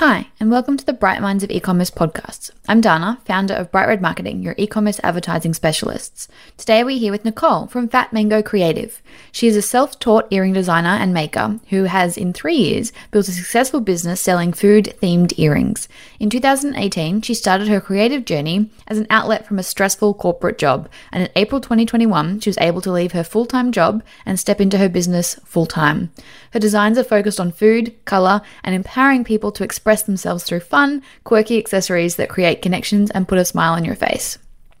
Hi, and welcome to the Bright Minds of E-commerce Podcasts. I'm Dana, founder of Bright Red Marketing, your e-commerce advertising specialists. Today we're here with Nicole from Fat Mango Creative. She is a self-taught earring designer and maker who has, in 3 years, built a successful business selling food-themed earrings. In 2018, she started her creative journey as an outlet from a stressful corporate job, and in April 2021, she was able to leave her full-time job and step into her business full-time. Her designs are focused on food, colour, and empowering people to express themselves through fun, quirky accessories that create connections and put a smile on your face.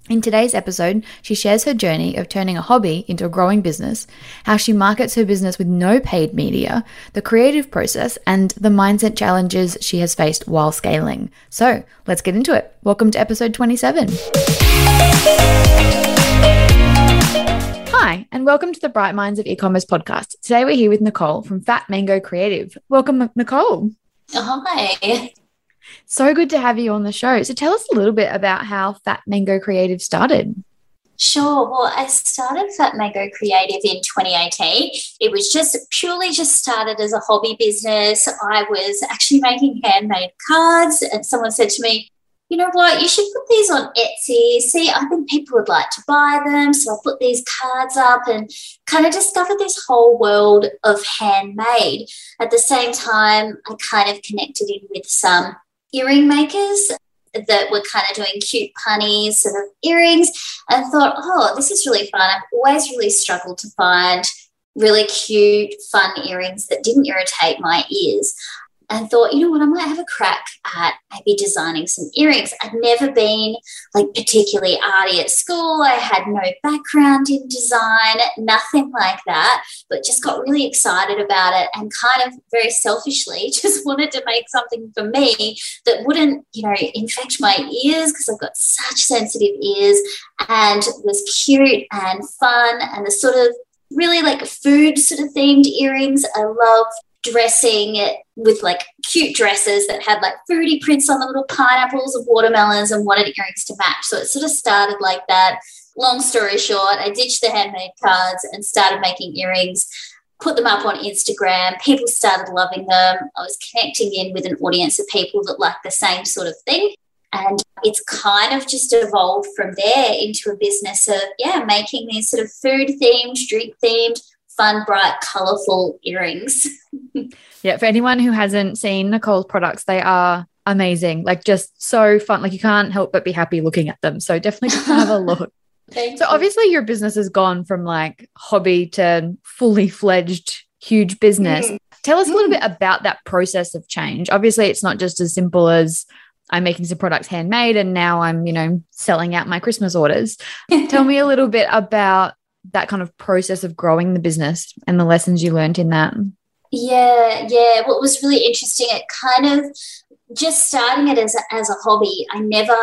In today's episode, she shares her journey of turning a hobby into a growing business, how she markets her business with no paid media, the creative process, and the mindset challenges she has faced while scaling. So let's get into it. Welcome to episode 27. Hi, and welcome to the Bright Minds of E-commerce Podcast. Today we're here with Nicole from Fat Mango Creative. Welcome, Nicole. Hi. So good to have you on the show. So tell us a little bit about how Fat Mango Creative started. Sure. Well, I started Fat Mango Creative in 2018. It was just started as a hobby business. I was actually making handmade cards and someone said to me, you know what, you should put these on Etsy. See, I think people would like to buy them. So I put these cards up and kind of discovered this whole world of handmade. At the same time, I kind of connected in with some earring makers that were kind of doing cute punnies, sort of earrings, and thought, oh, this is really fun. I've always really struggled to find really cute, fun earrings that didn't irritate my ears. And thought, you know what, I might have a crack at maybe designing some earrings. I'd never been like particularly arty at school. I had no background in design, nothing like that, but just got really excited about it and kind of very selfishly just wanted to make something for me that wouldn't, you know, infect my ears because I've got such sensitive ears, and was cute and fun and the sort of really like food sort of themed earrings. I love dressing it with like cute dresses that had like fruity prints on the little pineapples and watermelons, and wanted earrings to match. So it sort of started like that. Long story short, I ditched the handmade cards and started making earrings, put them up on Instagram. People started loving them. I was connecting in with an audience of people that liked the same sort of thing. And it's kind of just evolved from there into a business of, yeah, making these sort of food-themed, drink-themed, fun, bright, colourful earrings. Yeah, for anyone who hasn't seen Nicole's products, they are amazing. Like just so fun. Like you can't help but be happy looking at them. So definitely have a look. So obviously your business has gone from like hobby to fully fledged huge business. Mm. Tell us a little bit about that process of change. Obviously it's not just as simple as I'm making some products handmade and now I'm, you know, selling out my Christmas orders. Tell me a little bit about that kind of process of growing the business and the lessons you learned in that. Yeah. Well, it was really interesting. It kind of just starting it as a hobby. I never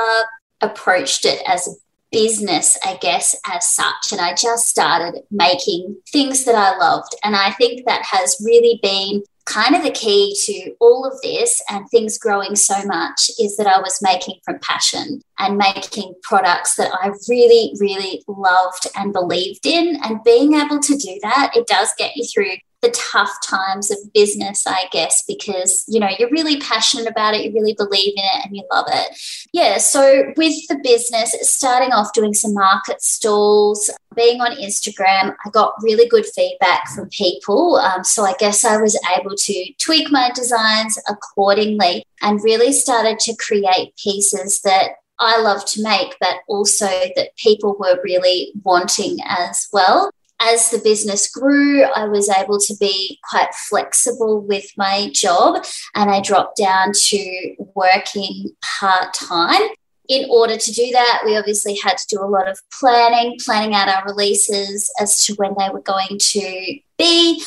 approached it as a business, I guess, as such. And I just started making things that I loved. And I think that has really been kind of the key to all of this and things growing so much, is that I was making from passion and making products that I really, really loved and believed in. And being able to do that, it does get you through the tough times of business, I guess, because, you know, you're really passionate about it, you really believe in it and you love it. Yeah, so with the business, starting off doing some market stalls, being on Instagram, I got really good feedback from people. So I guess I was able to tweak my designs accordingly and really started to create pieces that I love to make, but also that people were really wanting as well. As the business grew, I was able to be quite flexible with my job, and I dropped down to working part-time. In order to do that, we obviously had to do a lot of planning out our releases as to when they were going to be,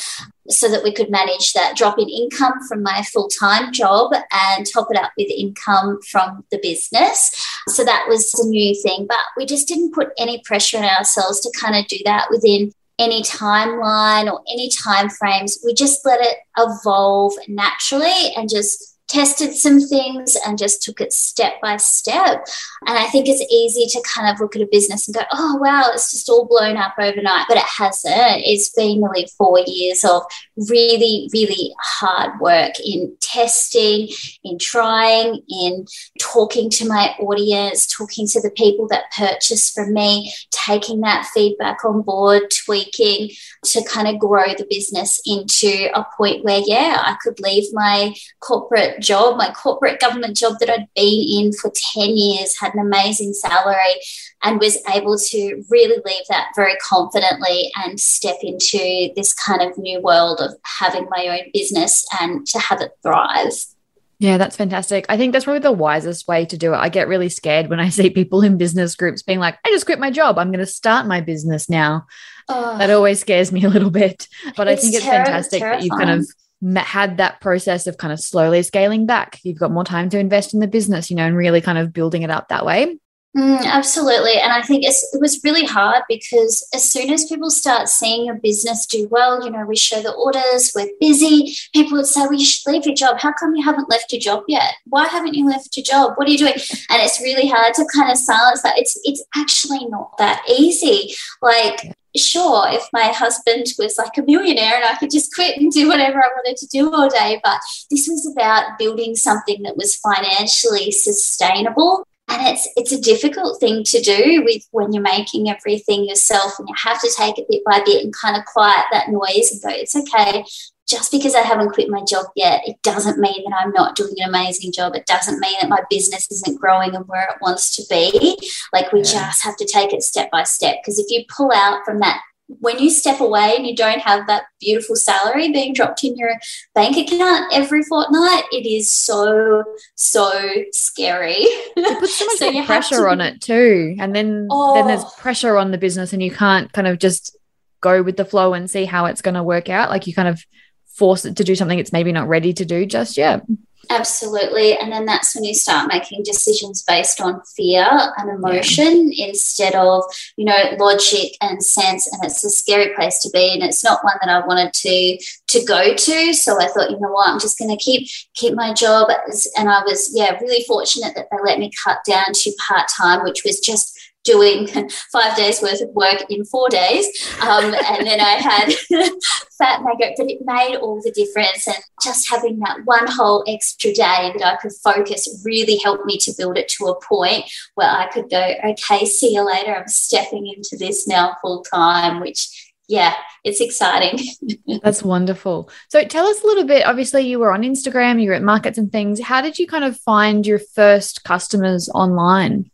so that we could manage that drop in income from my full-time job and top it up with income from the business. So that was the new thing, but we just didn't put any pressure on ourselves to kind of do that within any timeline or any timeframes. We just let it evolve naturally and just tested some things and just took it step by step. And I think it's easy to kind of look at a business and go, oh, wow, it's just all blown up overnight. But it hasn't. It's been nearly 4 years of really, really hard work in testing, in trying, in talking to my audience, talking to the people that purchase from me, taking that feedback on board, tweaking to kind of grow the business into a point where, yeah, I could leave my corporate job, my corporate government job that I'd been in for 10 years, had an amazing salary, and was able to really leave that very confidently and step into this kind of new world of having my own business and to have it thrive. Yeah, that's fantastic. I think that's probably the wisest way to do it. I get really scared when I see people in business groups being like, I just quit my job. I'm going to start my business now. Oh, that always scares me a little bit. But I think it's fantastic that you kind of had that process of kind of slowly scaling back. You've got more time to invest in the business, you know, and really kind of building it up that way. Absolutely. And I think it was really hard because as soon as people start seeing your business do well, you know, we show the orders, we're busy, people would say, well, you should leave your job. How come you haven't left your job yet? Why haven't you left your job? What are you doing? And it's really hard to kind of silence that. It's actually not that easy. Like, sure, if my husband was like a millionaire and I could just quit and do whatever I wanted to do all day, but this was about building something that was financially sustainable. And it's a difficult thing to do with when you're making everything yourself, and you have to take it bit by bit and kind of quiet that noise and go, it's okay. Just because I haven't quit my job yet, it doesn't mean that I'm not doing an amazing job. It doesn't mean that my business isn't growing and where it wants to be. Like, we just have to take it step by step, because if you pull out from that, when you step away and you don't have that beautiful salary being dropped in your bank account every fortnight, it is so, so scary. It puts so much more pressure on it too. And then there's pressure on the business, and you can't kind of just go with the flow and see how it's going to work out. Like, you kind of force it to do something it's maybe not ready to do just yet. Absolutely. And then that's when you start making decisions based on fear and emotion instead of, you know, logic and sense. And it's a scary place to be, and it's not one that I wanted to go to. So I thought, you know what, I'm just going to keep my job. And I was, really fortunate that they let me cut down to part-time, which was just doing 5 days worth of work in 4 days. And then I had Fat Mango, but it made all the difference. And just having that one whole extra day that I could focus really helped me to build it to a point where I could go, okay, see you later. I'm stepping into this now full time, which it's exciting. That's wonderful. So tell us a little bit, obviously you were on Instagram, you were at markets and things. How did you kind of find your first customers online?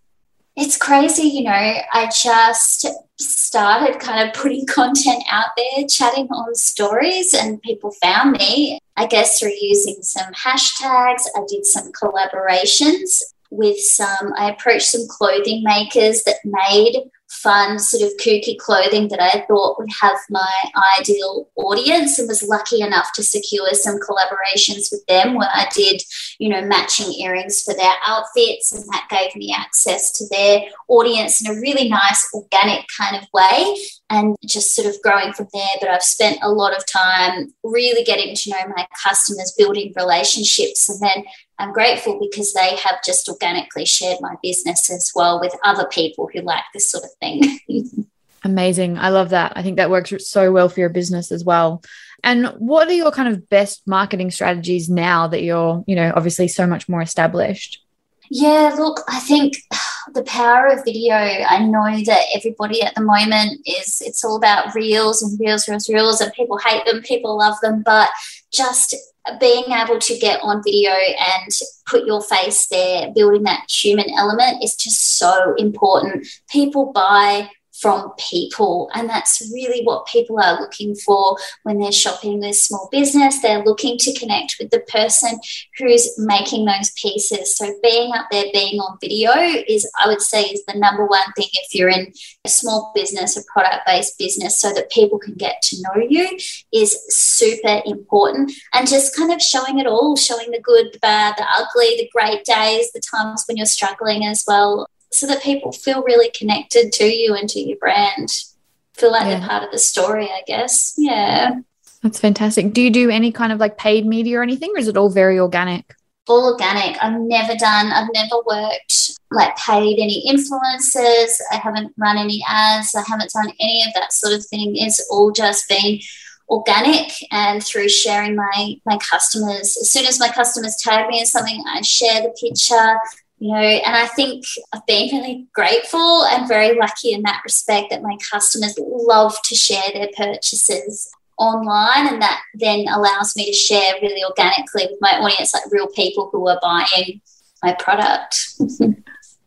It's crazy, you know, I just started kind of putting content out there, chatting on stories, and people found me, I guess, through using some hashtags. I did some collaborations with I approached some clothing makers that made fun sort of kooky clothing that I thought would have my ideal audience, and was lucky enough to secure some collaborations with them where I did, you know, matching earrings for their outfits, and that gave me access to their audience in a really nice organic kind of way, and just sort of growing from there. But I've spent a lot of time really getting to know my customers, building relationships, and then I'm grateful because they have just organically shared my business as well with other people who like this sort of thing. Amazing. I love that. I think that works so well for your business as well. And what are your kind of best marketing strategies now that you're, you know, obviously so much more established? Yeah, look, I think the power of video, I know that everybody at the moment it's all about reels and reels, and people hate them, people love them, but just being able to get on video and put your face there, building that human element is just so important. People buy from people, and that's really what people are looking for when they're shopping with small business. They're looking to connect with the person who's making those pieces. So being up there, being on video is, I would say, is the number one thing if you're in a small business, a product-based business, so that people can get to know you is super important. And just kind of showing it all, showing the good, the bad, the ugly, the great days, the times when you're struggling as well, so that people feel really connected to you and to your brand, feel like they're part of the story, I guess. Yeah. That's fantastic. Do you do any kind of like paid media or anything, or is it all very organic? all organic. I've never worked, like, paid any influencers. I haven't run any ads. I haven't done any of that sort of thing. It's all just been organic and through sharing my customers. As soon as my customers tag me in something, I share the picture, you know, and I think I've been really grateful and very lucky in that respect that my customers love to share their purchases online, and that then allows me to share really organically with my audience, like real people who are buying my product.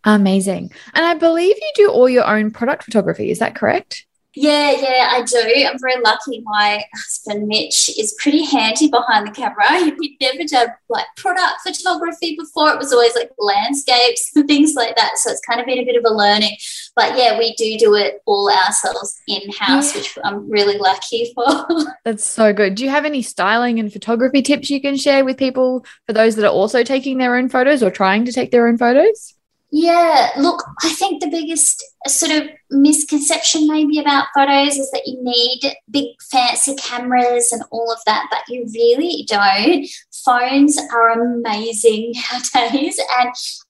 Amazing. And I believe you do all your own product photography. Is that correct? Yeah, I do. I'm very lucky. My husband, Mitch, is pretty handy behind the camera. He'd never done, like, product photography before. It was always, like, landscapes and things like that. So it's kind of been a bit of a learning. But, yeah, we do it all ourselves in-house, which I'm really lucky for. That's so good. Do you have any styling and photography tips you can share with people for those that are also taking their own photos or trying to take their own photos? Yeah, look, I think the biggest sort of misconception maybe about photos is that you need big fancy cameras and all of that, but you really don't. Phones are amazing nowadays, and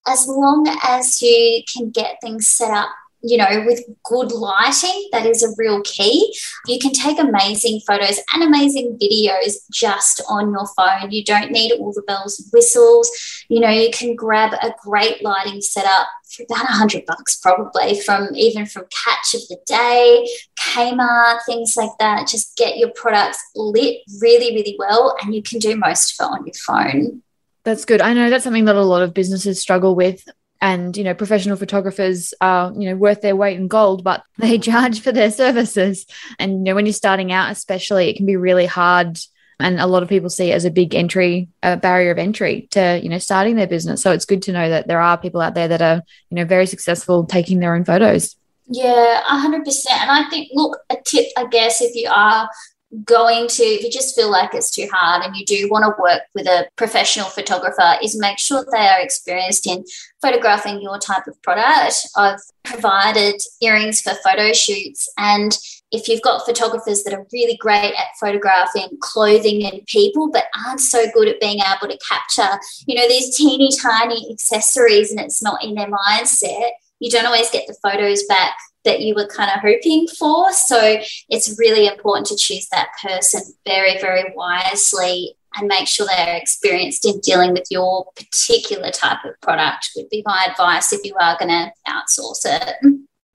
as long as you can get things set up, you know, with good lighting, that is a real key. You can take amazing photos and amazing videos just on your phone. You don't need all the bells and whistles. You know, you can grab a great lighting setup for about $100 probably from Catch of the Day, Kmart, things like that. Just get your products lit really, really well, and you can do most of it on your phone. That's good. I know that's something that a lot of businesses struggle with. And, you know, professional photographers are, you know, worth their weight in gold, but they charge for their services. And, you know, when you're starting out especially, it can be really hard. And a lot of people see it as a big barrier of entry to, you know, starting their business. So it's good to know that there are people out there that are, you know, very successful taking their own photos. Yeah, 100%. And I think, look, a tip, I guess, if you just feel like it's too hard and you do want to work with a professional photographer, is make sure they are experienced in photographing your type of product. I've provided earrings for photo shoots, and if you've got photographers that are really great at photographing clothing and people but aren't so good at being able to capture, you know, these teeny tiny accessories, and it's not in their mindset, you don't always get the photos back that you were kind of hoping for. So it's really important to choose that person very, very wisely and make sure they're experienced in dealing with your particular type of product would be my advice if you are going to outsource it.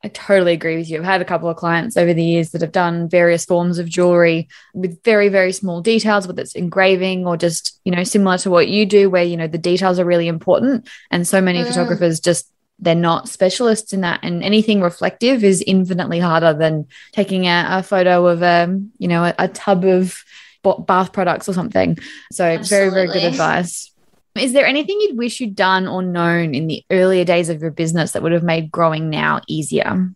I totally agree with you. I've had a couple of clients over the years that have done various forms of jewelry with very, very small details, whether it's engraving or just, you know, similar to what you do where, you know, the details are really important. And so many photographers just, they're not specialists in that, and anything reflective is infinitely harder than taking a photo of a tub of bath products or something. So Absolutely. Very, very good advice. Is there anything you'd wish you'd done or known in the earlier days of your business that would have made growing now easier?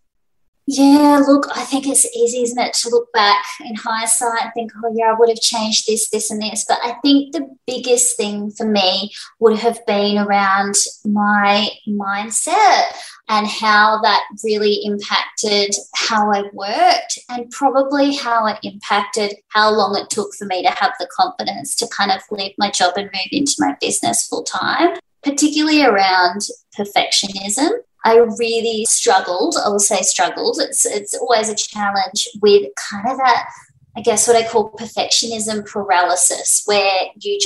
Yeah, look, I think it's easy, isn't it, to look back in hindsight and think, oh, yeah, I would have changed this and this. But I think the biggest thing for me would have been around my mindset and how that really impacted how I worked, and probably how it impacted how long it took for me to have the confidence to kind of leave my job and move into my business full time, particularly around perfectionism. I really struggled. I will say struggled. It's always a challenge with kind of that, I guess, what I call perfectionism paralysis, where you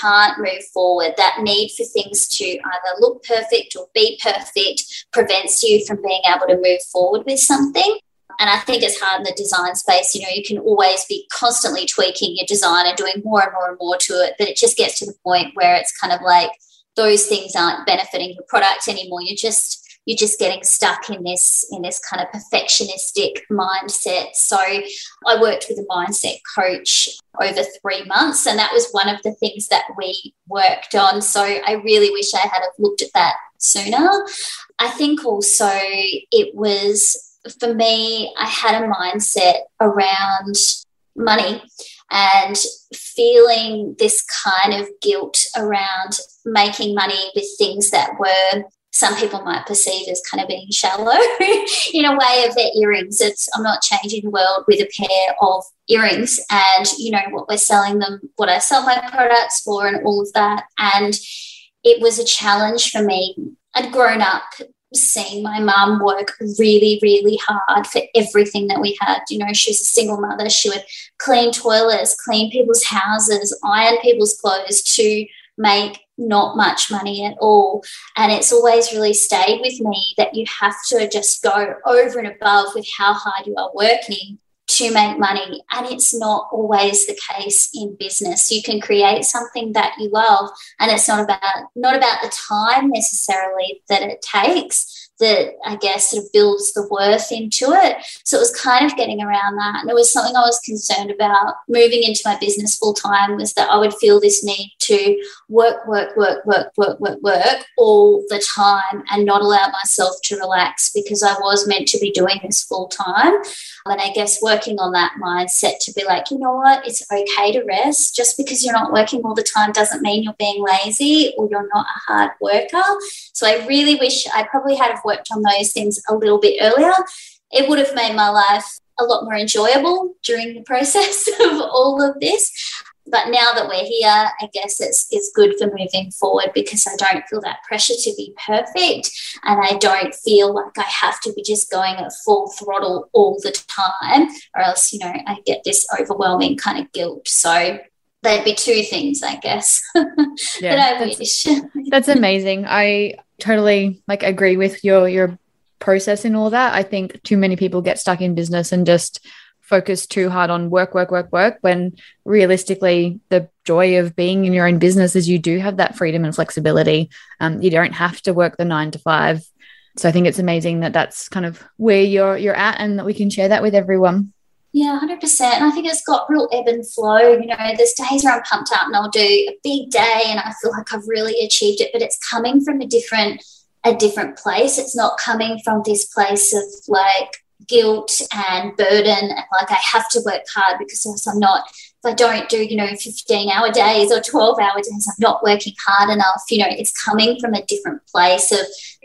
can't move forward. That need for things to either look perfect or be perfect prevents you from being able to move forward with something. And I think it's hard in the design space. You know, you can always be constantly tweaking your design and doing more and more and more to it, but it just gets to the point where it's kind of like, those things aren't benefiting your product anymore. You're just getting stuck in this kind of perfectionistic mindset. So I worked with a mindset coach over 3 months, and that was one of the things that we worked on. So I really wish I had looked at that sooner. I think also it was, for me, I had a mindset around money and feeling this kind of guilt around making money with things that were some people might perceive as kind of being shallow in a way of their earrings. I'm not changing the world with a pair of earrings and, you know, what we're selling them, what I sell my products for and all of that. And it was a challenge for me. I'd grown up seeing my mum work really, really hard for everything that we had. You know, she was a single mother. She would clean toilets, clean people's houses, iron people's clothes to make not much money at all. And it's always really stayed with me that you have to just go over and above with how hard you are working to make money. And it's not always the case in business. You can create something that you love, and it's not about the time necessarily that it takes, that I guess sort of builds the worth into it. So it was kind of getting around that. And it was something I was concerned about moving into my business full time, was that I would feel this need to work all the time and not allow myself to relax, because I was meant to be doing this full time. And I guess working on that mindset to be like, you know what, it's okay to rest. Just because you're not working all the time doesn't mean you're being lazy or you're not a hard worker. So I really wish I probably had worked on those things a little bit earlier. It would have made my life a lot more enjoyable during the process of all of this. But now that we're here, I guess it's good for moving forward, because I don't feel that pressure to be perfect, and I don't feel like I have to be just going at full throttle all the time, or else, you know, I get this overwhelming kind of guilt. So there'd be two things, I guess, yeah, that I wish. That's amazing. I totally agree with your process and all that. I think too many people get stuck in business and just focus too hard on work, when realistically the joy of being in your own business is you do have that freedom and flexibility. You don't have to work the 9 to 5. So I think it's amazing that that's kind of where you're at, and that we can share that with everyone. Yeah, 100%. And I think it's got real ebb and flow. You know, there's days where I'm pumped up and I'll do a big day and I feel like I've really achieved it, but it's coming from a different place. It's not coming from this place of guilt and burden and I have to work hard, because else if I don't do, you know, 15-hour days or 12-hour days, I'm not working hard enough. You know, it's coming from a different place of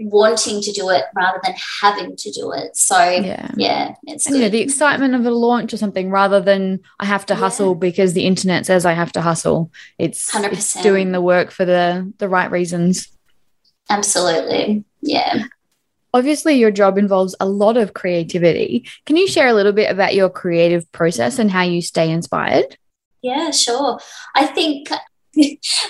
wanting to do it rather than having to do it. So, yeah it's good. You know, the excitement of a launch or something, rather than I have to hustle because the internet says I have to hustle. It's, 100%. It's doing the work for the right reasons. Absolutely, yeah. Obviously, your job involves a lot of creativity. Can you share a little bit about your creative process and how you stay inspired? Yeah, sure. I think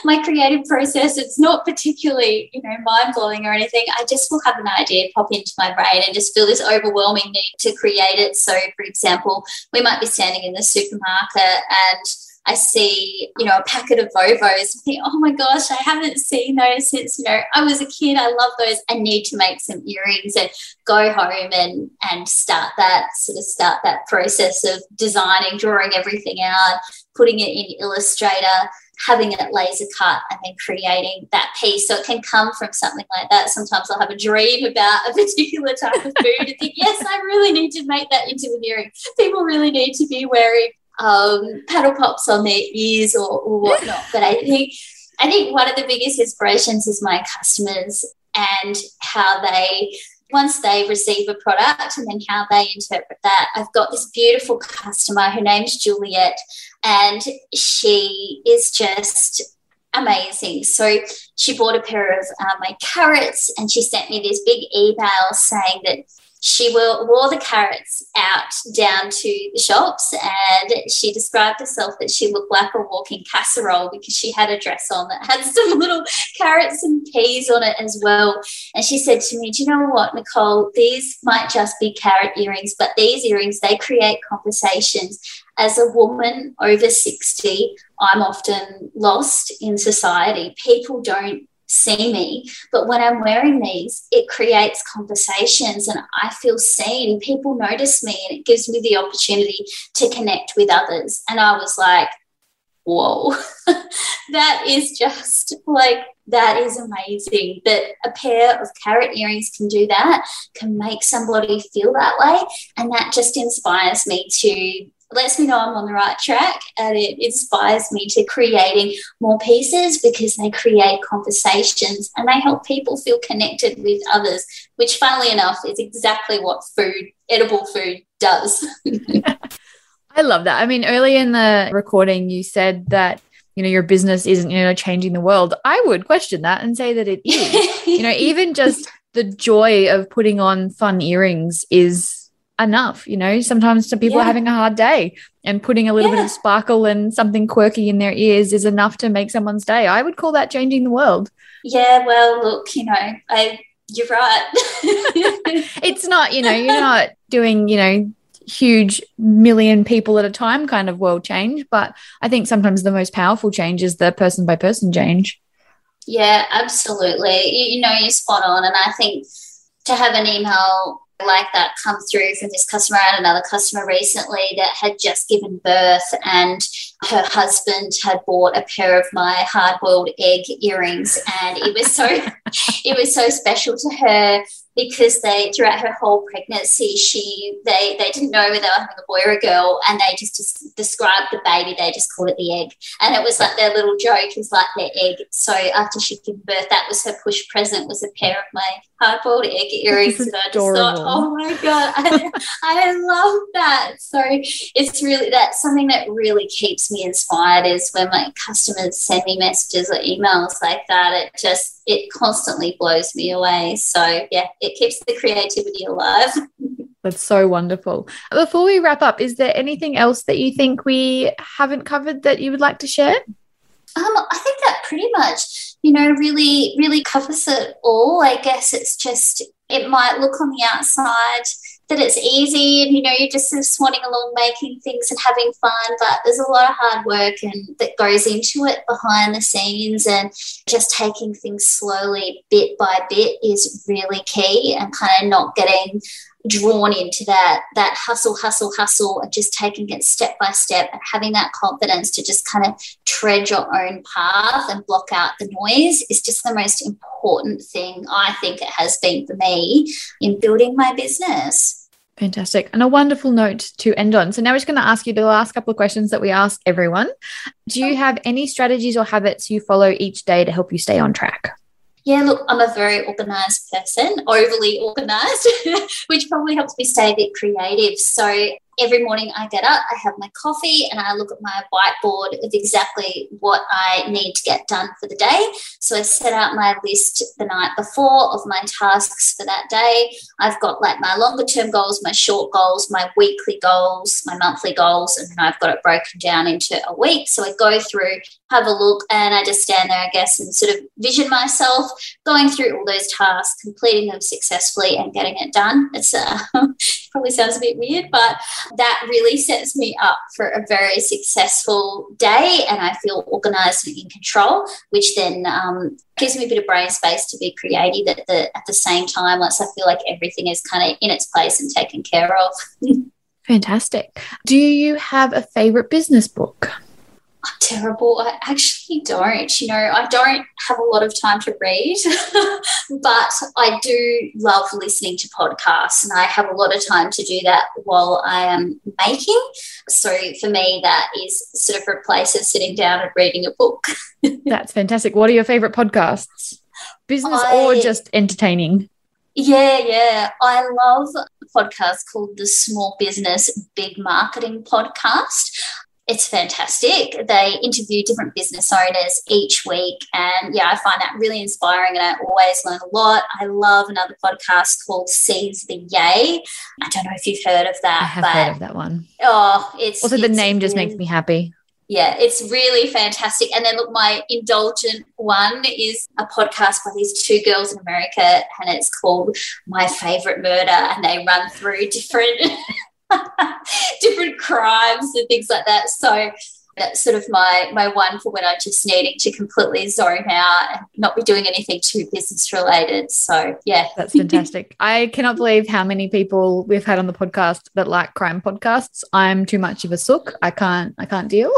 my creative process, it's not particularly, you know, mind-blowing or anything. I just will have an idea pop into my brain and just feel this overwhelming need to create it. So, for example, we might be standing in the supermarket and I see, you know, a packet of Vovos and think, oh my gosh, I haven't seen those since, you know, I was a kid. I love those. I need to make some earrings and go home and start that process of designing, drawing everything out, putting it in Illustrator, having it laser cut, and then creating that piece. So it can come from something like that. Sometimes I'll have a dream about a particular type of food and think, yes, I really need to make that into an earring. People really need to be wearing paddle pops on their ears or whatnot. But I think one of the biggest inspirations is my customers, and how they, once they receive a product and then how they interpret that. I've got this beautiful customer, her name's Juliet, and she is just amazing. So she bought a pair of my carrots, and she sent me this big email saying that she wore the carrots out down to the shops, and she described herself that she looked like a walking casserole, because she had a dress on that had some little carrots and peas on it as well. And she said to me, do you know what, Nicole, these might just be carrot earrings, but these earrings, they create conversations. As a woman over 60, I'm often lost in society. People don't see me, but when I'm wearing these, it creates conversations and I feel seen. People notice me, and it gives me the opportunity to connect with others. And I was like, whoa, that is amazing, that a pair of carrot earrings can do that, can make somebody feel that way. And that just inspires me to lets me know I'm on the right track, and it inspires me to creating more pieces because they create conversations and they help people feel connected with others, which funnily enough is exactly what food, edible food, does. I love that. I mean, early in the recording, you said that, you know, your business isn't, you know, changing the world. I would question that and say that it is. You know, even just the joy of putting on fun earrings is enough. You know, sometimes some people are having a hard day, and putting a little bit of sparkle and something quirky in their ears is enough to make someone's day. I would call that changing the world. Yeah, well, look, you know, you're right. It's not, you know, you're not doing, you know, huge million people at a time kind of world change, but I think sometimes the most powerful change is the person by person change. Yeah, absolutely. You know, you're spot on. And I think to have an email like that come through from this customer and another customer recently that had just given birth, and her husband had bought a pair of my hard-boiled egg earrings, and it was so it was so special to her because they, throughout her whole pregnancy, they didn't know whether they were having a boy or a girl, and they just described the baby. They just called it the egg, and it was like their little joke is like their egg. So after she gave birth, that was her push present, was a pair of my hard-boiled egg earrings. And I just thought, oh my God, I love that. So it's really, that's something that really keeps me inspired, is when my customers send me messages or emails like that. It constantly blows me away. So yeah, it keeps the creativity alive. That's so wonderful. Before we wrap up, is there anything else that you think we haven't covered that you would like to share? I think that pretty much, you know, really, really covers it all. I guess it's just, it might look on the outside that it's easy and, you know, you're just sort of swanning along making things and having fun, but there's a lot of hard work and that goes into it behind the scenes, and just taking things slowly bit by bit is really key, and kind of not getting drawn into that hustle, and just taking it step by step and having that confidence to just kind of tread your own path and block out the noise is just the most important thing, I think it has been for me, in building my business. Fantastic. And a wonderful note to end on. So now we're just going to ask you the last couple of questions that we ask everyone. Do you have any strategies or habits you follow each day to help you stay on track? Yeah, look, I'm a very organised person, overly organised, which probably helps me stay a bit creative. So every morning I get up, I have my coffee, and I look at my whiteboard of exactly what I need to get done for the day. So I set out my list the night before of my tasks for that day. I've got like my longer term goals, my short goals, my weekly goals, my monthly goals, and then I've got it broken down into a week. So I go through, have a look, and I just stand there, I guess, and sort of vision myself going through all those tasks, completing them successfully and getting it done. It's probably sounds a bit weird, but that really sets me up for a very successful day, and I feel organised and in control, which then gives me a bit of brain space to be creative at the same time, once I feel like everything is kind of in its place and taken care of. Fantastic. Do you have a favourite business book? I'm terrible. I actually don't. You know, I don't have a lot of time to read, but I do love listening to podcasts, and I have a lot of time to do that while I am making. So for me, that is sort of replaces sitting down and reading a book. That's fantastic. What are your favourite podcasts? Business or just entertaining? Yeah. I love a podcast called the Small Business Big Marketing Podcast. It's fantastic. They interview different business owners each week, and, yeah, I find that really inspiring, and I always learn a lot. I love another podcast called Seize the Yay. I don't know if you've heard of that. I have heard of that one. Oh, it's... Also, the name just makes me happy. Yeah, it's really fantastic. And then, look, my indulgent one is a podcast by these two girls in America, and it's called My Favorite Murder, and they run through different... different crimes and things like that. So that's sort of my one for when I'm just needing to completely zone out and not be doing anything too business related. So yeah, that's fantastic. I cannot believe how many people we've had on the podcast that like crime podcasts. I'm too much of a sook. I can't deal.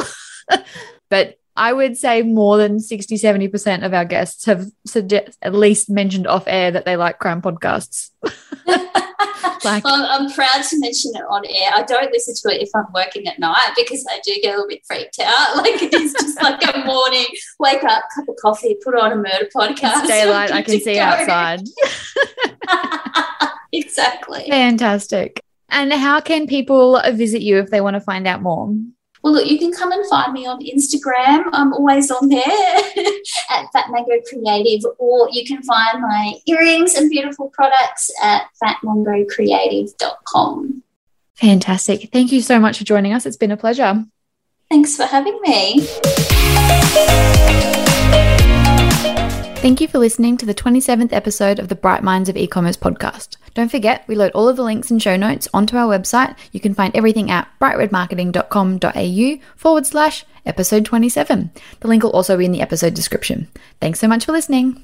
But I would say more than 60-70% of our guests have at least mentioned off air that they like crime podcasts. Like, I'm proud to mention it on air. I don't listen to it if I'm working at night because I do get a little bit freaked out. Like, it is just like a morning, wake up, cup of coffee, put on a murder podcast. It's daylight, I can see outside. Exactly. Fantastic. And how can people visit you if they want to find out more? Well, look, you can come and find me on Instagram. I'm always on there at Fat Mango Creative, or you can find my earrings and beautiful products at fatmangocreative.com. Fantastic. Thank you so much for joining us. It's been a pleasure. Thanks for having me. Thank you for listening to the 27th episode of the Bright Minds of E-commerce podcast. Don't forget, we load all of the links and show notes onto our website. You can find everything at brightredmarketing.com.au/episode27. The link will also be in the episode description. Thanks so much for listening.